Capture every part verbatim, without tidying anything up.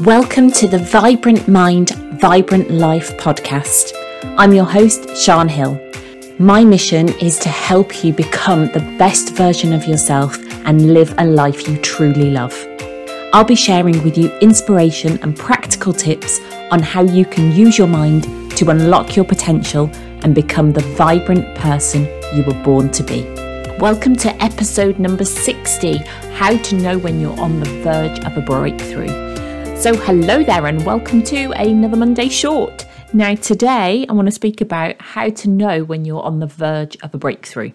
Welcome to the Vibrant Mind, Vibrant Life podcast. I'm your host, Shan Hill. My mission is to help you become the best version of yourself and live a life you truly love. I'll be sharing with you inspiration and practical tips on how you can use your mind to unlock your potential and become the vibrant person you were born to be. Welcome to episode number sixty, how to know when you're on the verge of a breakthrough. So hello there and welcome to another Monday Short. Now today I want to speak about how to know when you're on the verge of a breakthrough.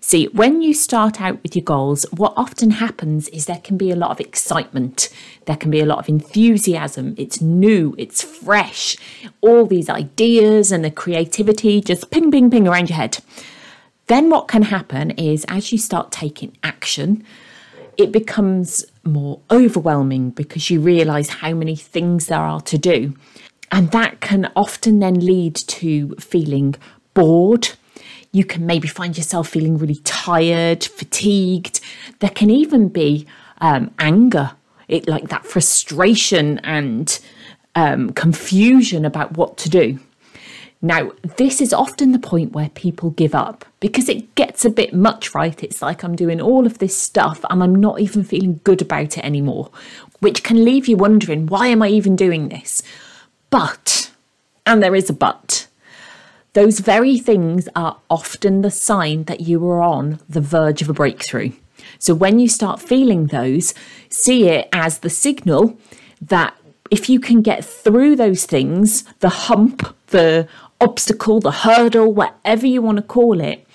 See, when you start out with your goals, what often happens is there can be a lot of excitement. There can be a lot of enthusiasm. It's new, it's fresh, all these ideas and the creativity just ping, ping, ping around your head. Then what can happen is as you start taking action, it becomes more overwhelming because you realise how many things there are to do. And that can often then lead to feeling bored. You can maybe find yourself feeling really tired, fatigued. There can even be um, anger, it like that frustration and um, confusion about what to do. Now, this is often the point where people give up because it gets a bit much, right? It's like I'm doing all of this stuff and I'm not even feeling good about it anymore, which can leave you wondering, why am I even doing this? But, and there is a but, those very things are often the sign that you are on the verge of a breakthrough. So when you start feeling those, see it as the signal that if you can get through those things, the hump, the obstacle, the hurdle, whatever you want to call it,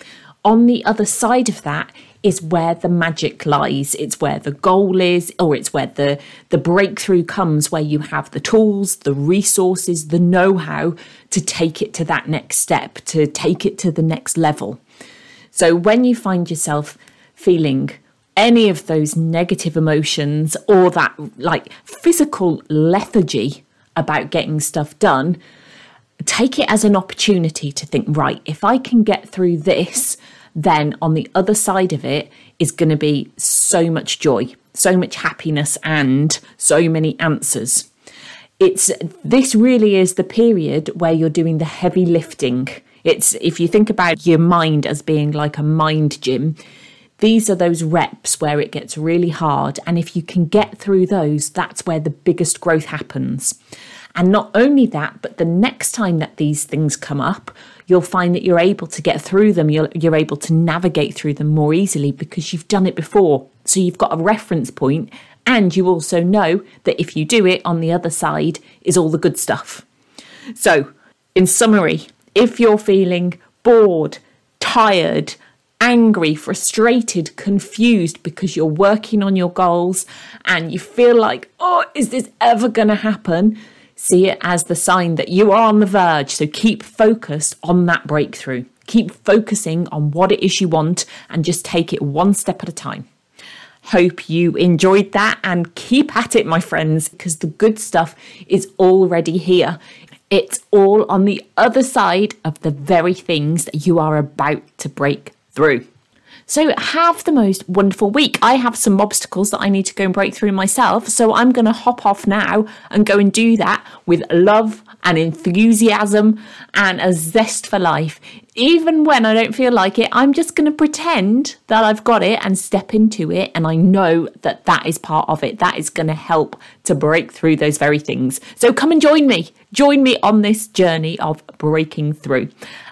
on the other side of that is where the magic lies. It's where the goal is, or it's where the, the breakthrough comes, where you have the tools, the resources, the know-how to take it to that next step, to take it to the next level. So when you find yourself feeling any of those negative emotions or that like physical lethargy about getting stuff done, take it as an opportunity to think, right, if I can get through this, then on the other side of it is going to be so much joy, so much happiness, and so many answers. It's this really is the period where you're doing the heavy lifting. It's if you think about your mind as being like a mind gym, these are those reps where it gets really hard. And if you can get through those, that's where the biggest growth happens. And not only that, but the next time that these things come up, you'll find that you're able to get through them. You're, you're able to navigate through them more easily because you've done it before. So you've got a reference point, and you also know that if you do it, on the other side is all the good stuff. So in summary, if you're feeling bored, tired, angry, frustrated, confused because you're working on your goals and you feel like, oh, is this ever going to happen? See it as the sign that you are on the verge. So keep focused on that breakthrough. Keep focusing on what it is you want and just take it one step at a time. Hope you enjoyed that and keep at it, my friends, because the good stuff is already here. It's all on the other side of the very things that you are about to break through. So have the most wonderful week. I have some obstacles that I need to go and break through myself. So I'm going to hop off now and go and do that with love and enthusiasm and a zest for life. Even when I don't feel like it, I'm just going to pretend that I've got it and step into it. And I know that that is part of it. That is going to help to break through those very things. So come and join me. Join me on this journey of breaking through.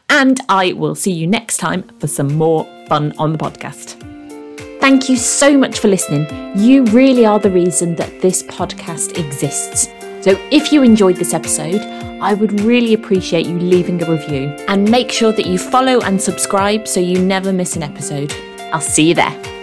And I will see you next time for some more fun on the podcast. Thank you so much for listening. You really are the reason that this podcast exists. So if you enjoyed this episode, I would really appreciate you leaving a review and make sure that you follow and subscribe so you never miss an episode. I'll see you there.